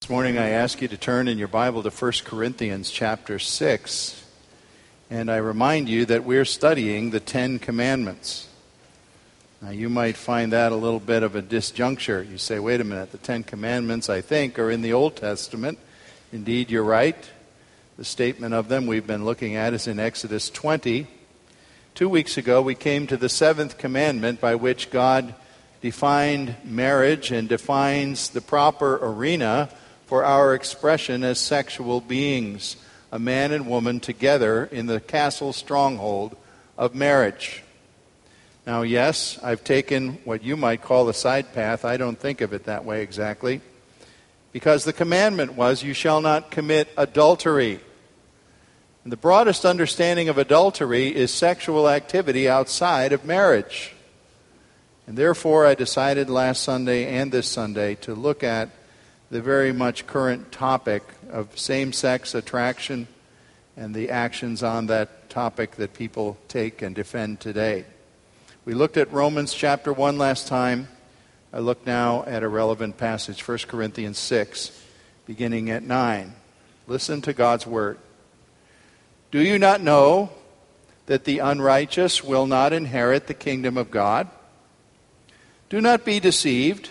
This morning I ask you to turn in your Bible to 1 Corinthians chapter 6, and I remind you that we're studying the Ten Commandments. Now you might find that a little bit of a disjuncture. You say, wait a minute, the Ten Commandments I think are in the Old Testament. Indeed, you're right. The statement of them we've been looking at is in Exodus 20. 2 weeks ago we came to the seventh commandment by which God defined marriage and defines the proper arena for our expression as sexual beings, a man and woman together in the castle stronghold of marriage. Now, yes, I've taken what you might call a side path. I don't think of it that way exactly, because the commandment was, you shall not commit adultery. And the broadest understanding of adultery is sexual activity outside of marriage. And therefore, I decided last Sunday and this Sunday to look at the very much current topic of same-sex attraction and the actions on that topic that people take and defend today. We looked at Romans chapter 1 last time. I look now at a relevant passage, 1 Corinthians 6, beginning at 9. Listen to God's word. Do you not know that the unrighteous will not inherit the kingdom of God? Do not be deceived.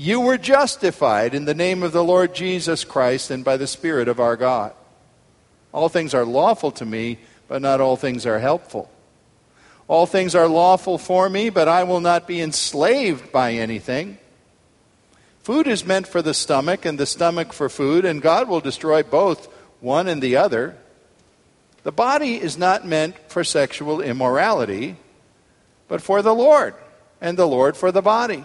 you were justified in the name of the Lord Jesus Christ and by the Spirit of our God. All things are lawful to me, but not all things are helpful. All things are lawful for me, but I will not be enslaved by anything. Food is meant for the stomach, and the stomach for food, and God will destroy both one and the other. The body is not meant for sexual immorality, but for the Lord, and the Lord for the body.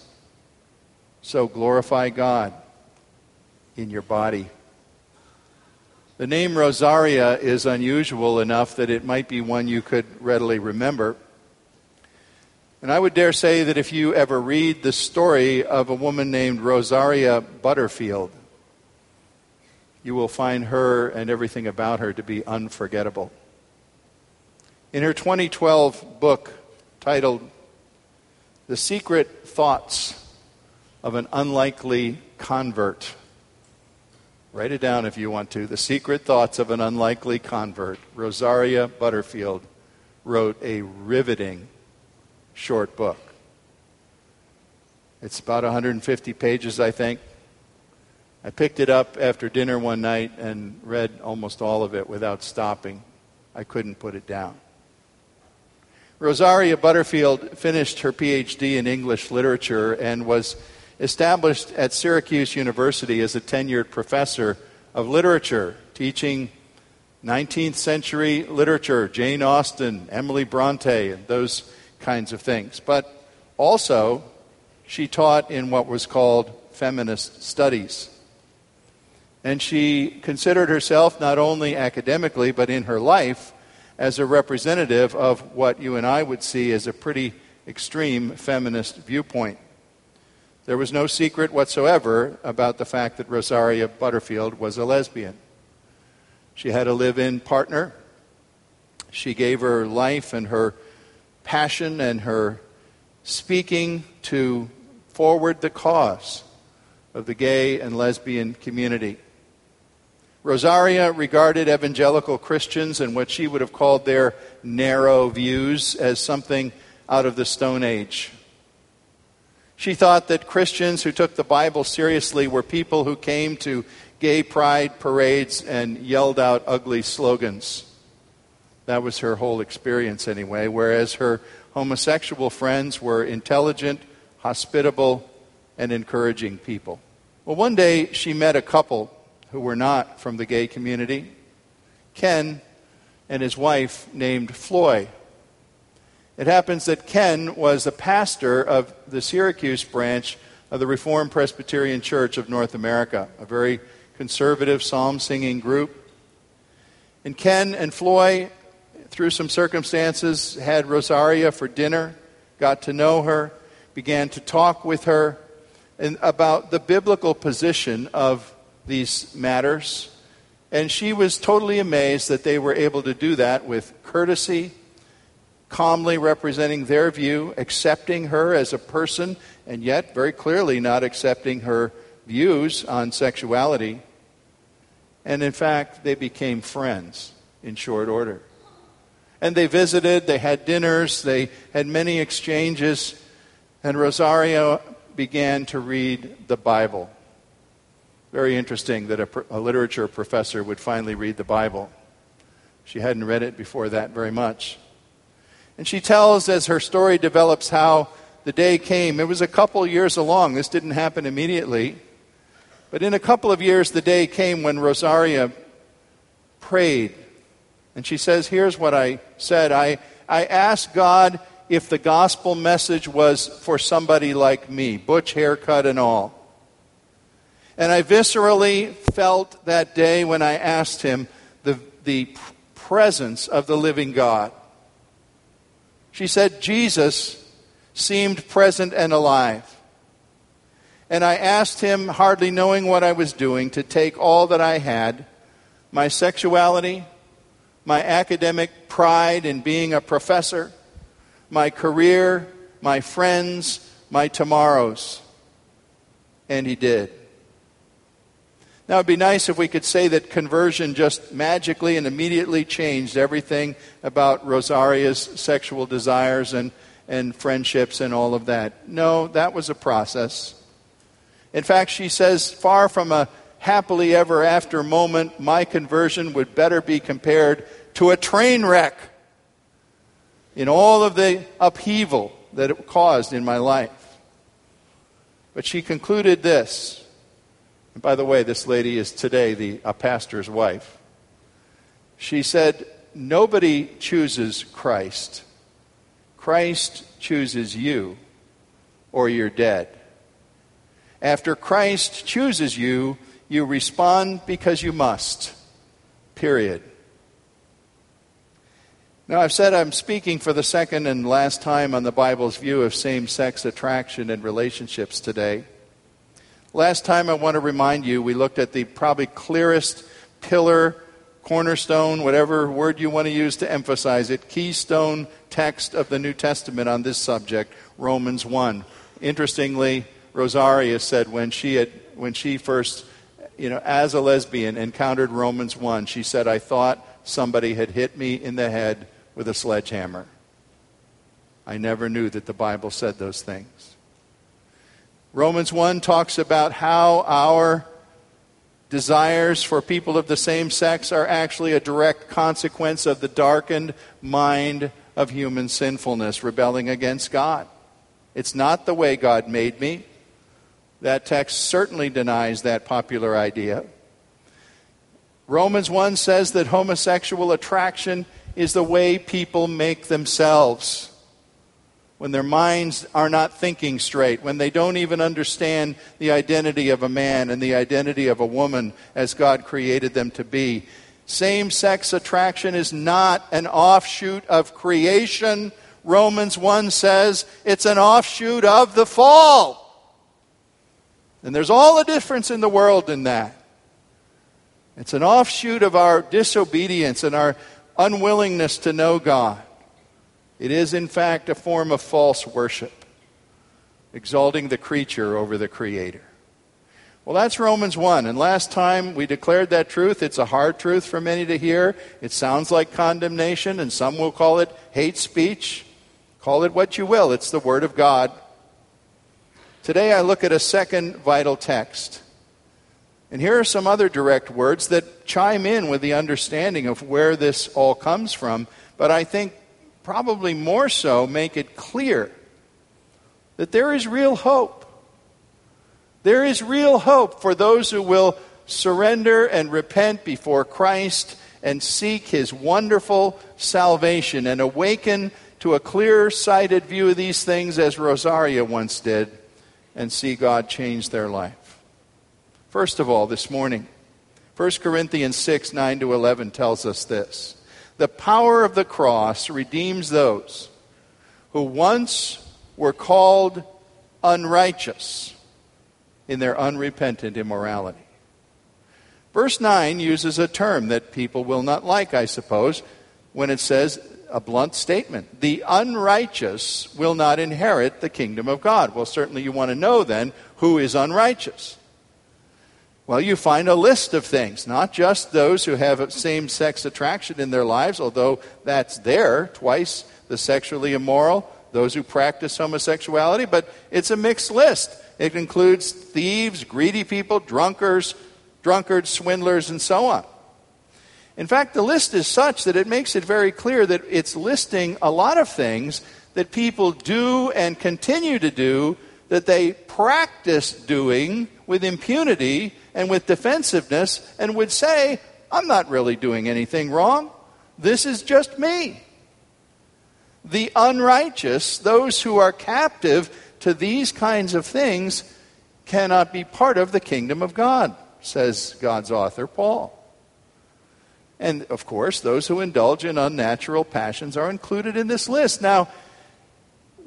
So glorify God in your body. The name Rosaria is unusual enough that it might be one you could readily remember. And I would dare say that if you ever read the story of a woman named Rosaria Butterfield, you will find her and everything about her to be unforgettable. In her 2012 book titled The Secret Thoughts of an Unlikely Convert. Write it down if you want to. The Secret Thoughts of an Unlikely Convert. Rosaria Butterfield wrote a riveting short book. It's about 150 pages, I think. I picked it up after dinner one night and read almost all of it without stopping. I couldn't put it down. Rosaria Butterfield finished her Ph.D. in English literature and was established at Syracuse University as a tenured professor of literature, teaching 19th century literature, Jane Austen, Emily Bronte, and those kinds of things. But also, she taught in what was called feminist studies. And she considered herself not only academically, but in her life, as a representative of what you and I would see as a pretty extreme feminist viewpoint. There was no secret whatsoever about the fact that Rosaria Butterfield was a lesbian. She had a live-in partner. She gave her life and her passion and her speaking to forward the cause of the gay and lesbian community. Rosaria regarded evangelical Christians and what she would have called their narrow views as something out of the Stone Age. She thought that Christians who took the Bible seriously were people who came to gay pride parades and yelled out ugly slogans. That was her whole experience anyway, whereas her homosexual friends were intelligent, hospitable, and encouraging people. Well, one day she met a couple who were not from the gay community, Ken and his wife named Floy. It happens that Ken was the pastor of the Syracuse branch of the Reformed Presbyterian Church of North America, a very conservative psalm-singing group. And Ken and Floy, through some circumstances, had Rosaria for dinner, got to know her, began to talk with her and about the biblical position of these matters, and she was totally amazed that they were able to do that with courtesy, calmly representing their view, accepting her as a person, and yet very clearly not accepting her views on sexuality. And in fact, they became friends in short order. And they visited, they had dinners, they had many exchanges, and Rosario began to read the Bible. Very interesting that a literature professor would finally read the Bible. She hadn't read it before that very much. And she tells, as her story develops, how the day came. It was a couple years along. This didn't happen immediately. But in a couple of years, the day came when Rosaria prayed. And she says, here's what I said. I asked God if the gospel message was for somebody like me, butch haircut and all. And I viscerally felt that day when I asked him the presence of the living God. She said, Jesus seemed present and alive. And I asked him, hardly knowing what I was doing, to take all that I had, my sexuality, my academic pride in being a professor, my career, my friends, my tomorrows. And he did. Now, it would be nice if we could say that conversion just magically and immediately changed everything about Rosaria's sexual desires and friendships and all of that. No, that was a process. In fact, she says, far from a happily ever after moment, my conversion would better be compared to a train wreck in all of the upheaval that it caused in my life. But she concluded this. And by the way, this lady is today a pastor's wife. She said, nobody chooses Christ. Christ chooses you, or you're dead. After Christ chooses you, you respond because you must. Period. Now, I've said I'm speaking for the second and last time on the Bible's view of same-sex attraction and relationships today. Last time, I want to remind you, we looked at the probably clearest pillar, cornerstone, whatever word you want to use to emphasize it, keystone text of the New Testament on this subject, Romans 1. Interestingly, Rosaria said when she first, as a lesbian, encountered Romans 1, she said, I thought somebody had hit me in the head with a sledgehammer. I never knew that the Bible said those things. Romans 1 talks about how our desires for people of the same sex are actually a direct consequence of the darkened mind of human sinfulness, rebelling against God. It's not the way God made me. That text certainly denies that popular idea. Romans 1 says that homosexual attraction is the way people make themselves when their minds are not thinking straight, when they don't even understand the identity of a man and the identity of a woman as God created them to be. Same-sex attraction is not an offshoot of creation. Romans 1 says it's an offshoot of the fall. And there's all the difference in the world in that. It's an offshoot of our disobedience and our unwillingness to know God. It is, in fact, a form of false worship, exalting the creature over the Creator. Well, that's Romans 1. And last time we declared that truth. It's a hard truth for many to hear. It sounds like condemnation, and some will call it hate speech. Call it what you will. It's the Word of God. Today I look at a second vital text. And here are some other direct words that chime in with the understanding of where this all comes from, but I think probably more so make it clear that there is real hope. There is real hope for those who will surrender and repent before Christ and seek His wonderful salvation and awaken to a clear-sighted view of these things as Rosaria once did and see God change their life. First of all, this morning, 1 Corinthians 6, 9-11 tells us this. The power of the cross redeems those who once were called unrighteous in their unrepentant immorality. Verse 9 uses a term that people will not like, I suppose, when it says a blunt statement. The unrighteous will not inherit the kingdom of God. Well, certainly you want to know then who is unrighteous. Well, you find a list of things, not just those who have same-sex attraction in their lives, although that's there, twice the sexually immoral, those who practice homosexuality, but it's a mixed list. It includes thieves, greedy people, drunkards, swindlers, and so on. In fact, the list is such that it makes it very clear that it's listing a lot of things that people do and continue to do that they practice doing with impunity and with defensiveness and would say, I'm not really doing anything wrong. This is just me. The unrighteous, those who are captive to these kinds of things, cannot be part of the kingdom of God, says God's author, Paul. And, of course, those who indulge in unnatural passions are included in this list. Now,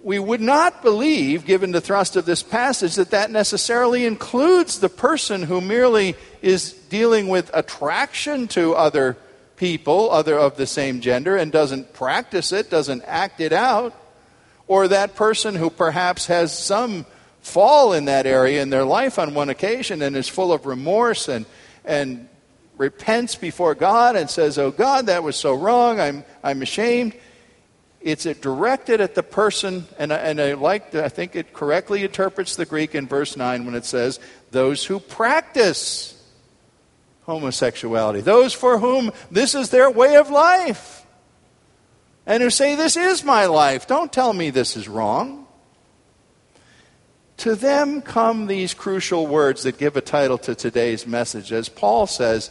we would not believe, given the thrust of this passage, that that necessarily includes the person who merely is dealing with attraction to other people, other of the same gender, and doesn't practice it, doesn't act it out. Or that person who perhaps has some fall in that area in their life on one occasion and is full of remorse and repents before God and says, oh God, that was so wrong, I'm ashamed. It's directed at the person, I think it correctly interprets the Greek in verse 9 when it says, those who practice homosexuality, those for whom this is their way of life. And who say, this is my life. Don't tell me this is wrong. To them come these crucial words that give a title to today's message. As Paul says,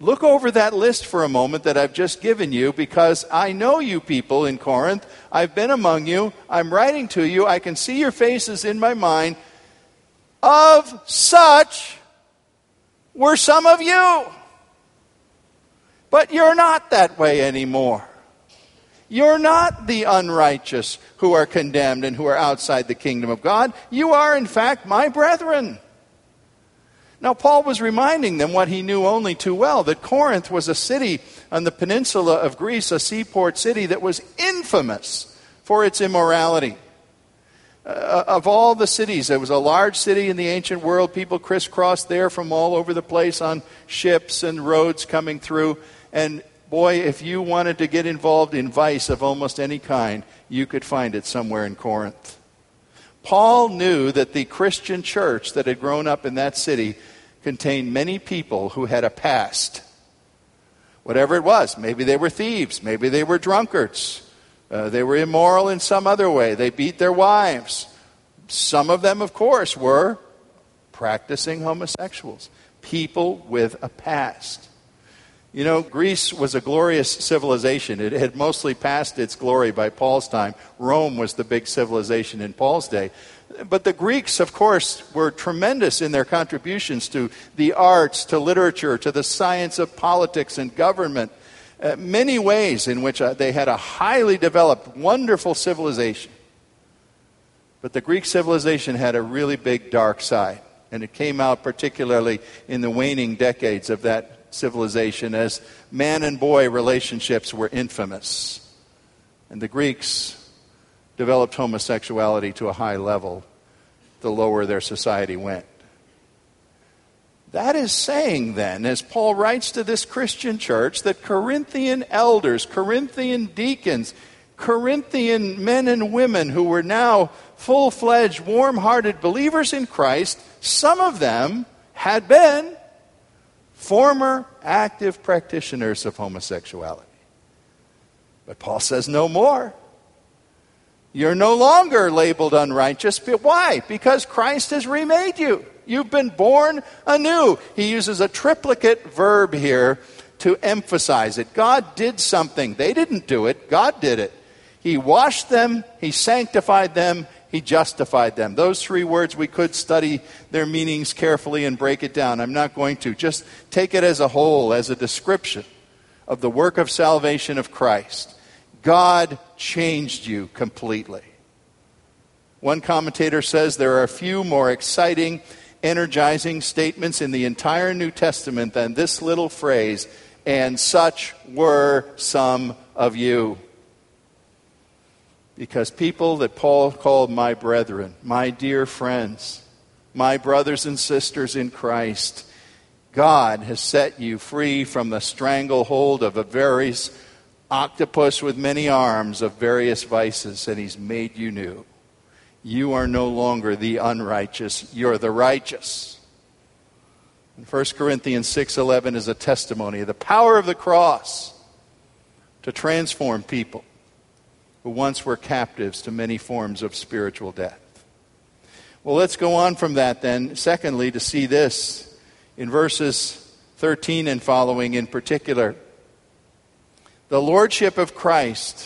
look over that list for a moment that I've just given you, because I know you people in Corinth. I've been among you. I'm writing to you. I can see your faces in my mind. Of such were some of you. But you're not that way anymore. You're not the unrighteous who are condemned and who are outside the kingdom of God. You are, in fact, my brethren. Now, Paul was reminding them what he knew only too well, that Corinth was a city on the peninsula of Greece, a seaport city that was infamous for its immorality. Of all the cities, it was a large city in the ancient world. People crisscrossed there from all over the place on ships and roads coming through, and boy, if you wanted to get involved in vice of almost any kind, you could find it somewhere in Corinth. Paul knew that the Christian church that had grown up in that city contained many people who had a past. Whatever it was, maybe they were thieves, maybe they were drunkards, They were immoral in some other way. They beat their wives. Some of them, of course, were practicing homosexuals, people with a past. You know, Greece was a glorious civilization. It had mostly passed its glory by Paul's time. Rome was the big civilization in Paul's day. But the Greeks, of course, were tremendous in their contributions to the arts, to literature, to the science of politics and government. Many ways in which they had a highly developed, wonderful civilization. But the Greek civilization had a really big dark side. And it came out particularly in the waning decades of that civilization as man and boy relationships were infamous. And the Greeks developed homosexuality to a high level the lower their society went. That is saying then, as Paul writes to this Christian church, that Corinthian elders, Corinthian deacons, Corinthian men and women who were now full-fledged, warm-hearted believers in Christ, some of them had been former active practitioners of homosexuality. But Paul says no more. You're no longer labeled unrighteous. But why? Because Christ has remade you. You've been born anew. He uses a triplicate verb here to emphasize it. God did something. They didn't do it. God did it. He washed them. He sanctified them. He justified them. Those three words, we could study their meanings carefully and break it down. I'm not going to. Just take it as a whole, as a description of the work of salvation of Christ. God changed you completely. One commentator says there are a few more exciting, energizing statements in the entire New Testament than this little phrase, "And such were some of you." Because people that Paul called my brethren, my dear friends, my brothers and sisters in Christ, God has set you free from the stranglehold of a various octopus with many arms of various vices, and he's made you new. You are no longer the unrighteous, you're the righteous. And 1 Corinthians 6:11 is a testimony of the power of the cross to transform people who once were captives to many forms of spiritual death. Well, let's go on from that then, secondly, to see this in verses 13 and following in particular. The lordship of Christ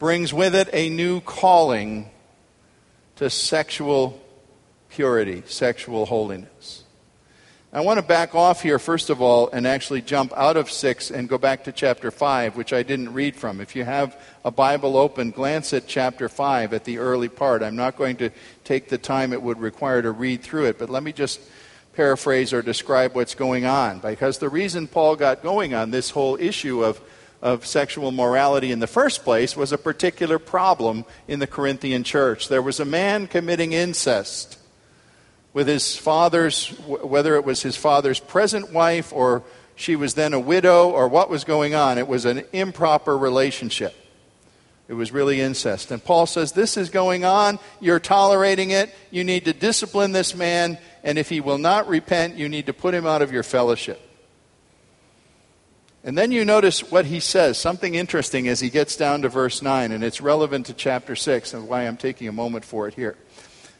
brings with it a new calling to sexual purity, sexual holiness. I want to back off here, first of all, and actually jump out of 6 and go back to chapter 5, which I didn't read from. If you have a Bible open, glance at chapter 5 at the early part. I'm not going to take the time it would require to read through it, but let me just paraphrase or describe what's going on. Because the reason Paul got going on this whole issue of sexual morality in the first place was a particular problem in the Corinthian church. There was a man committing incest with his father's, whether it was his father's present wife or she was then a widow or what was going on. It was an improper relationship. It was really incest. And Paul says, this is going on. You're tolerating it. You need to discipline this man. And if he will not repent, you need to put him out of your fellowship. And then you notice what he says, something interesting as he gets down to verse 9. And it's relevant to chapter 6 and why I'm taking a moment for it here.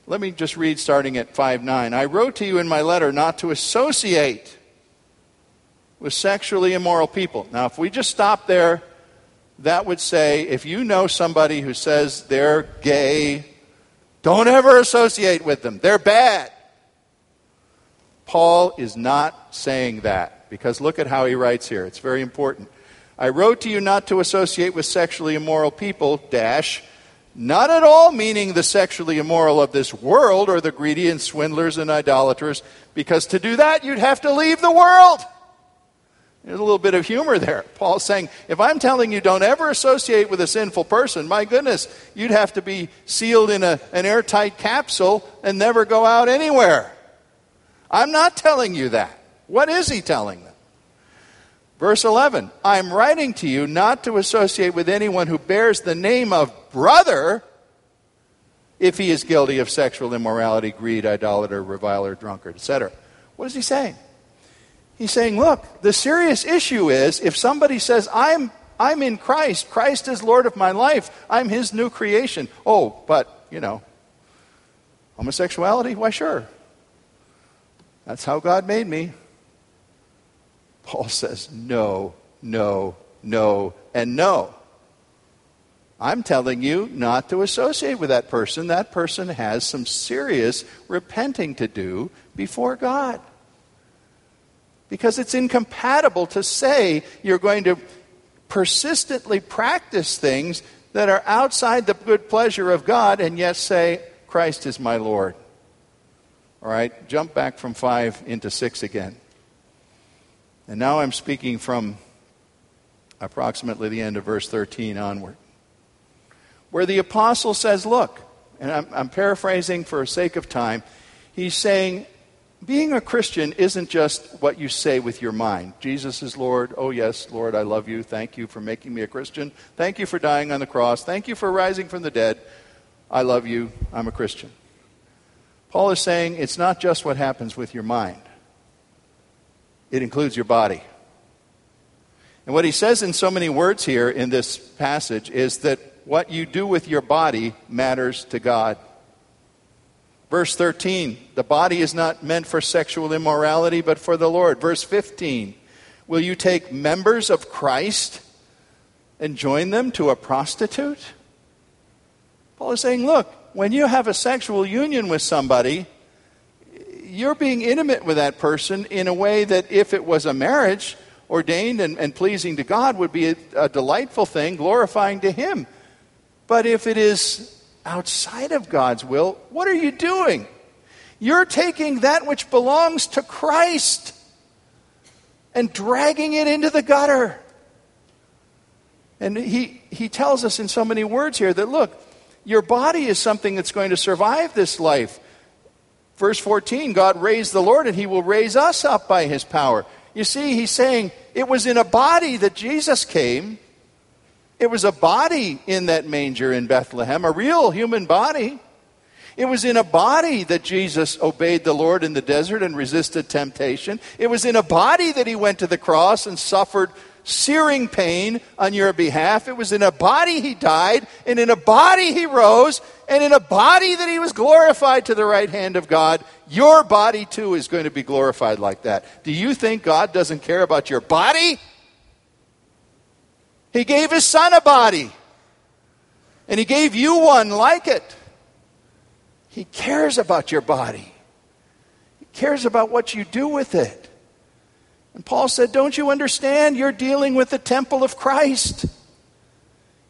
Let me just read starting at 5:9. I wrote to you in my letter not to associate with sexually immoral people. Now, if we just stop there, that would say if you know somebody who says they're gay, don't ever associate with them. They're bad. Paul is not saying that because look at how he writes here. It's very important. I wrote to you not to associate with sexually immoral people, not at all meaning the sexually immoral of this world or the greedy and swindlers and idolaters, because to do that you'd have to leave the world. There's a little bit of humor there. Paul's saying, if I'm telling you don't ever associate with a sinful person, my goodness, you'd have to be sealed in an airtight capsule and never go out anywhere. I'm not telling you that. What is he telling them? Verse 11, I'm writing to you not to associate with anyone who bears the name of brother if he is guilty of sexual immorality, greed, idolater, reviler, drunkard, etc. What is he saying? He's saying, look, the serious issue is if somebody says, I'm I'm in Christ. Christ is Lord of my life. I'm his new creation. Oh, but, you know, homosexuality? Why, sure. That's how God made me. Paul says, no, no, no, and no. I'm telling you not to associate with that person. That person has some serious repenting to do before God. Because it's incompatible to say you're going to persistently practice things that are outside the good pleasure of God and yet say, Christ is my Lord. All right, jump back from 5 into 6 again. And now I'm speaking from approximately the end of verse 13 onward, where the apostle says, look, and I'm paraphrasing for sake of time, he's saying, being a Christian isn't just what you say with your mind. Jesus is Lord. Oh, yes, Lord, I love you. Thank you for making me a Christian. Thank you for dying on the cross. Thank you for rising from the dead. I love you. I'm a Christian. Paul is saying it's not just what happens with your mind. It includes your body. And what he says in so many words here in this passage is that what you do with your body matters to God. Verse 13, the body is not meant for sexual immorality, but for the Lord. Verse 15, will you take members of Christ and join them to a prostitute? Paul is saying, look, when you have a sexual union with somebody, you're being intimate with that person in a way that if it was a marriage, ordained and pleasing to God, would be a delightful thing, glorifying to Him. But if it is outside of God's will, what are you doing? You're taking that which belongs to Christ and dragging it into the gutter. And he tells us in so many words here that, look, your body is something that's going to survive this life. Verse 14, God raised the Lord and He will raise us up by His power. You see, he's saying it was in a body that Jesus came. It was a body in that manger in Bethlehem, a real human body. It was in a body that Jesus obeyed the Lord in the desert and resisted temptation. It was in a body that He went to the cross and suffered searing pain on your behalf. It was in a body He died, and in a body He rose, and in a body that He was glorified to the right hand of God. Your body, too, is going to be glorified like that. Do you think God doesn't care about your body? He gave His Son a body, and He gave you one like it. He cares about your body. He cares about what you do with it. And Paul said, don't you understand? You're dealing with the temple of Christ.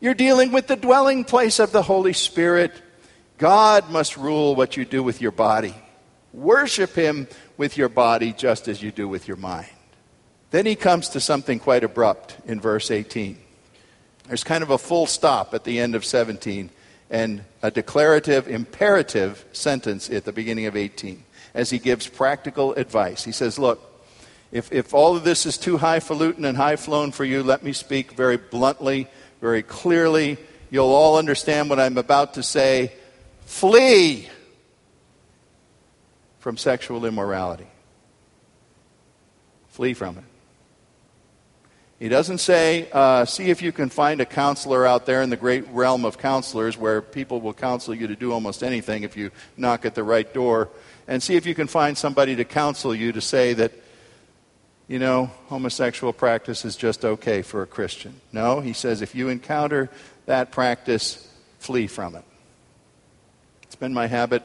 You're dealing with the dwelling place of the Holy Spirit. God must rule what you do with your body. Worship Him with your body just as you do with your mind. Then he comes to something quite abrupt in verse 18. There's kind of a full stop at the end of 17 and a declarative, imperative sentence at the beginning of 18 as he gives practical advice. He says, look, if all of this is too highfalutin and high-flown for you, let me speak very bluntly, very clearly. You'll all understand what I'm about to say. Flee from sexual immorality. Flee from it. He doesn't say, see if you can find a counselor out there in the great realm of counselors where people will counsel you to do almost anything if you knock at the right door, and see if you can find somebody to counsel you to say that, you know, homosexual practice is just okay for a Christian. No, he says if you encounter that practice, flee from it. It's been my habit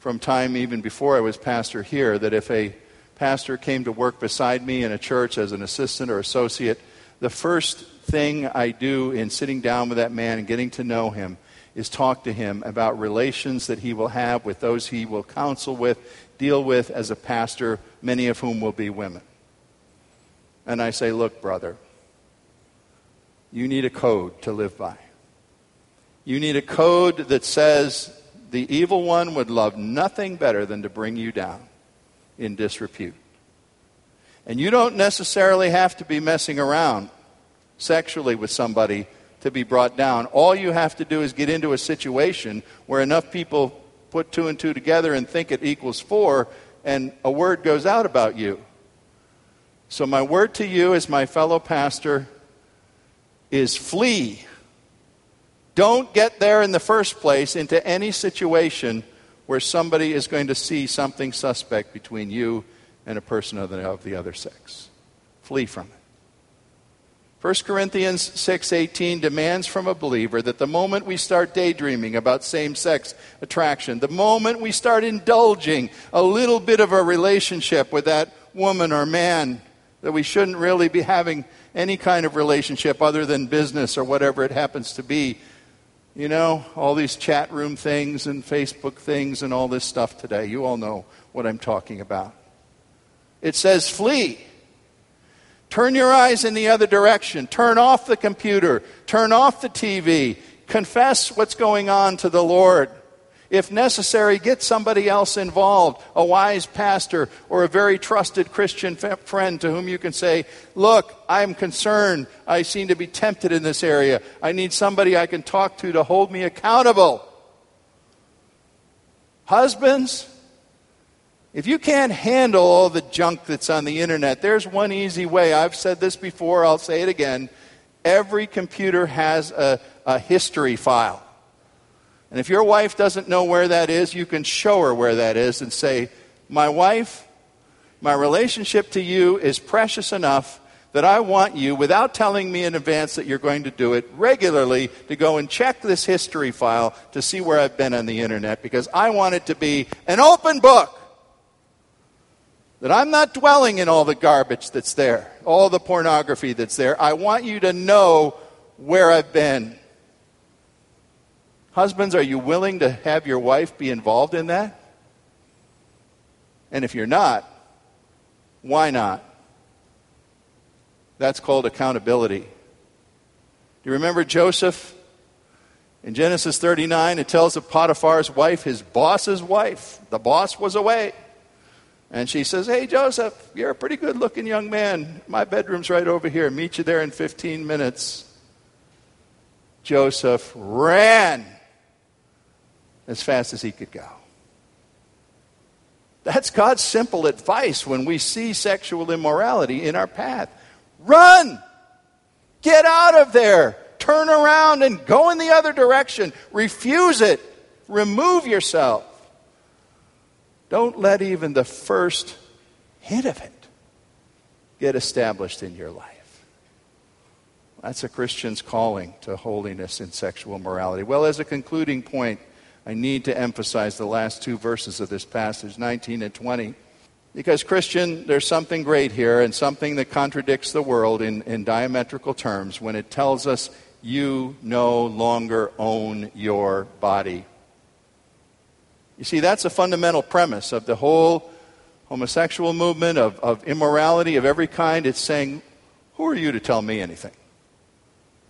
from time even before I was pastor here that if a pastor came to work beside me in a church as an assistant or associate, the first thing I do in sitting down with that man and getting to know him is talk to him about relations that he will have with those he will counsel with, deal with as a pastor, many of whom will be women. And I say, look, brother, you need a code to live by. You need a code that says the evil one would love nothing better than to bring you down in disrepute. And you don't necessarily have to be messing around sexually with somebody to be brought down. All you have to do is get into a situation where enough people put two and two together and think it equals 4, and a word goes out about you. So my word to you as my fellow pastor is flee. Don't get there in the first place into any situation where somebody is going to see something suspect between you and a person of the other sex. Flee from it. 1 Corinthians 6:18 demands from a believer that the moment we start daydreaming about same-sex attraction, the moment we start indulging a little bit of a relationship with that woman or man, that we shouldn't really be having any kind of relationship other than business or whatever it happens to be. You know, all these chat room things and Facebook things and all this stuff today. You all know what I'm talking about. It says flee. Turn your eyes in the other direction. Turn off the computer. Turn off the TV. Confess what's going on to the Lord. If necessary, get somebody else involved, a wise pastor or a very trusted Christian friend to whom you can say, look, I'm concerned. I seem to be tempted in this area. I need somebody I can talk to hold me accountable. Husbands, if you can't handle all the junk that's on the internet, there's one easy way. I've said this before. I'll say it again. Every computer has a history file. And if your wife doesn't know where that is, you can show her where that is and say, my wife, my relationship to you is precious enough that I want you, without telling me in advance that you're going to do it, regularly to go and check this history file to see where I've been on the internet, because I want it to be an open book. That I'm not dwelling in all the garbage that's there, all the pornography that's there. I want you to know where I've been. Husbands, are you willing to have your wife be involved in that? And if you're not, why not? That's called accountability. Do you remember Joseph? In Genesis 39, it tells of Potiphar's wife, his boss's wife. The boss was away. And she says, hey, Joseph, you're a pretty good-looking young man. My bedroom's right over here. Meet you there in 15 minutes. Joseph ran as fast as he could go. That's God's simple advice when we see sexual immorality in our path. Run! Get out of there! Turn around and go in the other direction. Refuse it. Remove yourself. Don't let even the first hint of it get established in your life. That's a Christian's calling to holiness in sexual morality. Well, as a concluding point, I need to emphasize the last two verses of this passage, 19 and 20. Because, Christian, there's something great here and something that contradicts the world in diametrical terms when it tells us you no longer own your body. You see, that's a fundamental premise of the whole homosexual movement, of immorality of every kind. It's saying, who are you to tell me anything?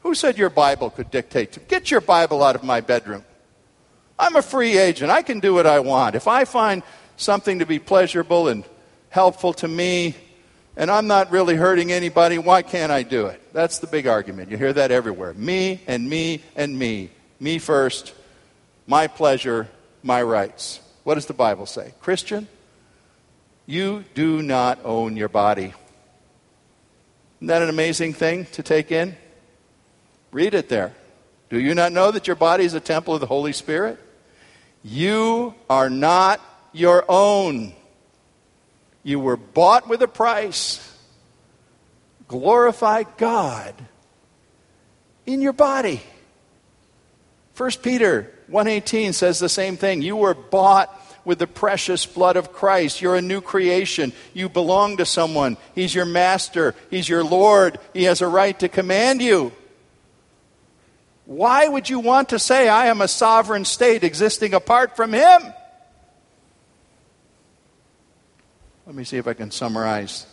Who said your Bible could dictate to? Get your Bible out of my bedroom. I'm a free agent. I can do what I want. If I find something to be pleasurable and helpful to me, and I'm not really hurting anybody, why can't I do it? That's the big argument. You hear that everywhere. Me and me and me. Me first. My pleasure. My rights. What does the Bible say? Christian, you do not own your body. Isn't that an amazing thing to take in? Read it there. Do you not know that your body is a temple of the Holy Spirit? You are not your own. You were bought with a price. Glorify God in your body. 1 Peter 1:18 says the same thing. You were bought with the precious blood of Christ. You're a new creation. You belong to someone. He's your master. He's your Lord. He has a right to command you. Why would you want to say, I am a sovereign state existing apart from Him? Let me see if I can summarize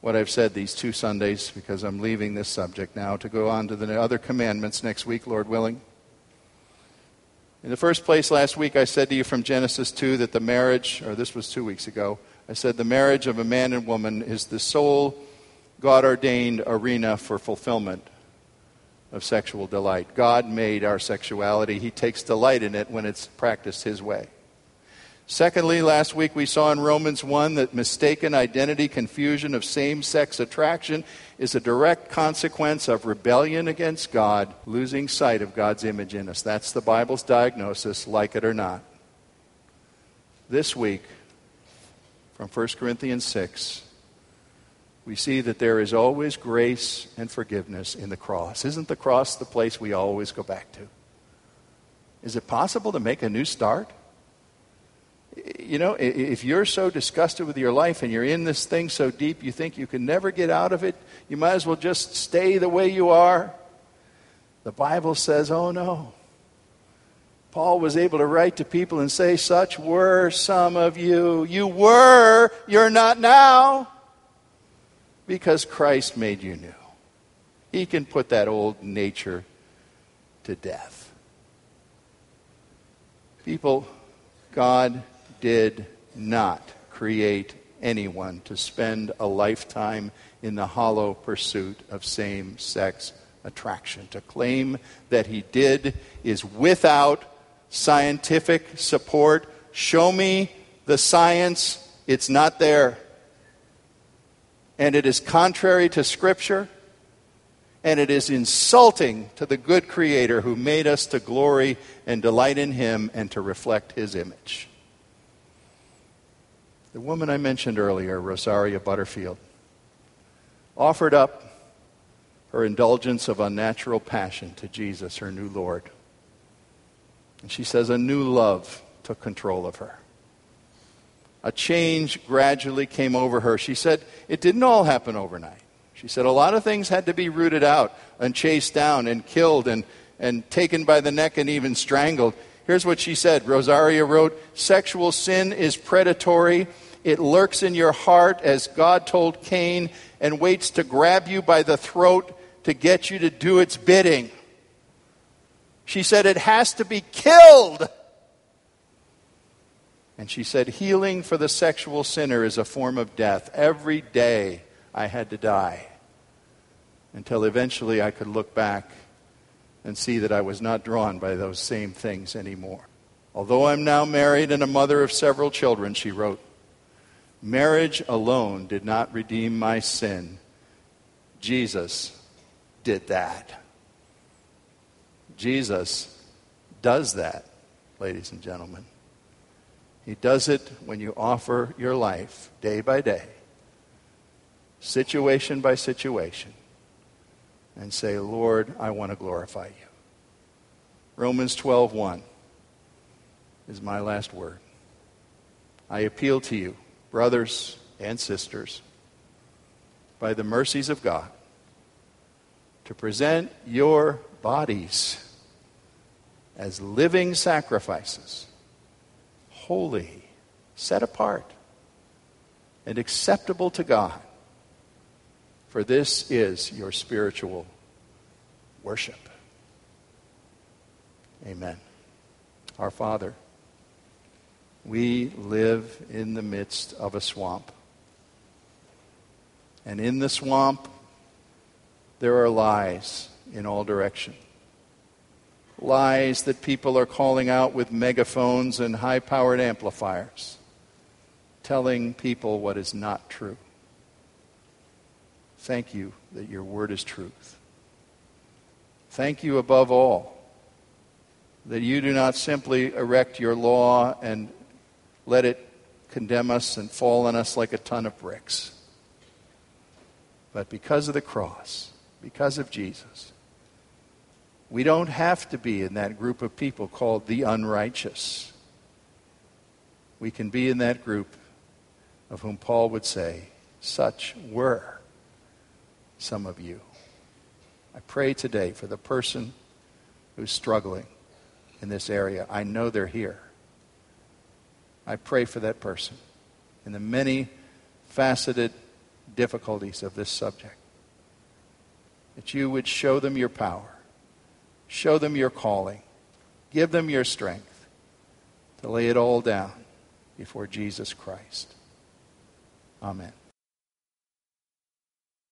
what I've said these two Sundays, because I'm leaving this subject now to go on to the other commandments next week, Lord willing. In the first place, last week I said to you from Genesis 2 that the marriage, or this was 2 weeks ago, I said the marriage of a man and woman is the sole God-ordained arena for fulfillment of sexual delight. God made our sexuality. He takes delight in it when it's practiced His way. Secondly, last week we saw in Romans 1 that mistaken identity, confusion of same-sex attraction is a direct consequence of rebellion against God, losing sight of God's image in us. That's the Bible's diagnosis, like it or not. This week, from 1 Corinthians 6, we see that there is always grace and forgiveness in the cross. Isn't the cross the place we always go back to? Is it possible to make a new start? You know, if you're so disgusted with your life and you're in this thing so deep you think you can never get out of it, you might as well just stay the way you are. The Bible says, oh no. Paul was able to write to people and say, such were some of you. You were, you're not now. Because Christ made you new. He can put that old nature to death. People, God did not create anyone to spend a lifetime in the hollow pursuit of same-sex attraction. To claim that he did is without scientific support. Show me the science. It's not there. And it is contrary to Scripture. And it is insulting to the good Creator who made us to glory and delight in Him and to reflect His image. The woman I mentioned earlier, Rosaria Butterfield, offered up her indulgence of unnatural passion to Jesus, her new Lord. And she says a new love took control of her. A change gradually came over her. She said it didn't all happen overnight. She said a lot of things had to be rooted out and chased down and killed and taken by the neck and even strangled. Here's what she said. Rosaria wrote, sexual sin is predatory. It lurks in your heart as God told Cain and waits to grab you by the throat to get you to do its bidding. She said it has to be killed. And she said healing for the sexual sinner is a form of death. Every day I had to die. Until eventually I could look back and see that I was not drawn by those same things anymore. Although I'm now married and a mother of several children, she wrote, marriage alone did not redeem my sin. Jesus did that. Jesus does that, ladies and gentlemen. He does it when you offer your life day by day, situation by situation, and say, Lord, I want to glorify you. Romans 12:1 is my last word. I appeal to you, brothers and sisters, by the mercies of God, to present your bodies as living sacrifices, holy, set apart, and acceptable to God. For this is your spiritual worship. Amen. Our Father, we live in the midst of a swamp. And in the swamp, there are lies in all directions. Lies that people are calling out with megaphones and high-powered amplifiers, telling people what is not true. Thank you that your word is truth. Thank you above all that you do not simply erect your law and let it condemn us and fall on us like a ton of bricks. But because of the cross, because of Jesus, we don't have to be in that group of people called the unrighteous. We can be in that group of whom Paul would say, such were some of you. I pray today for the person who's struggling in this area. I know they're here. I pray for that person and the many faceted difficulties of this subject. That you would show them your power. Show them your calling. Give them your strength to lay it all down before Jesus Christ. Amen.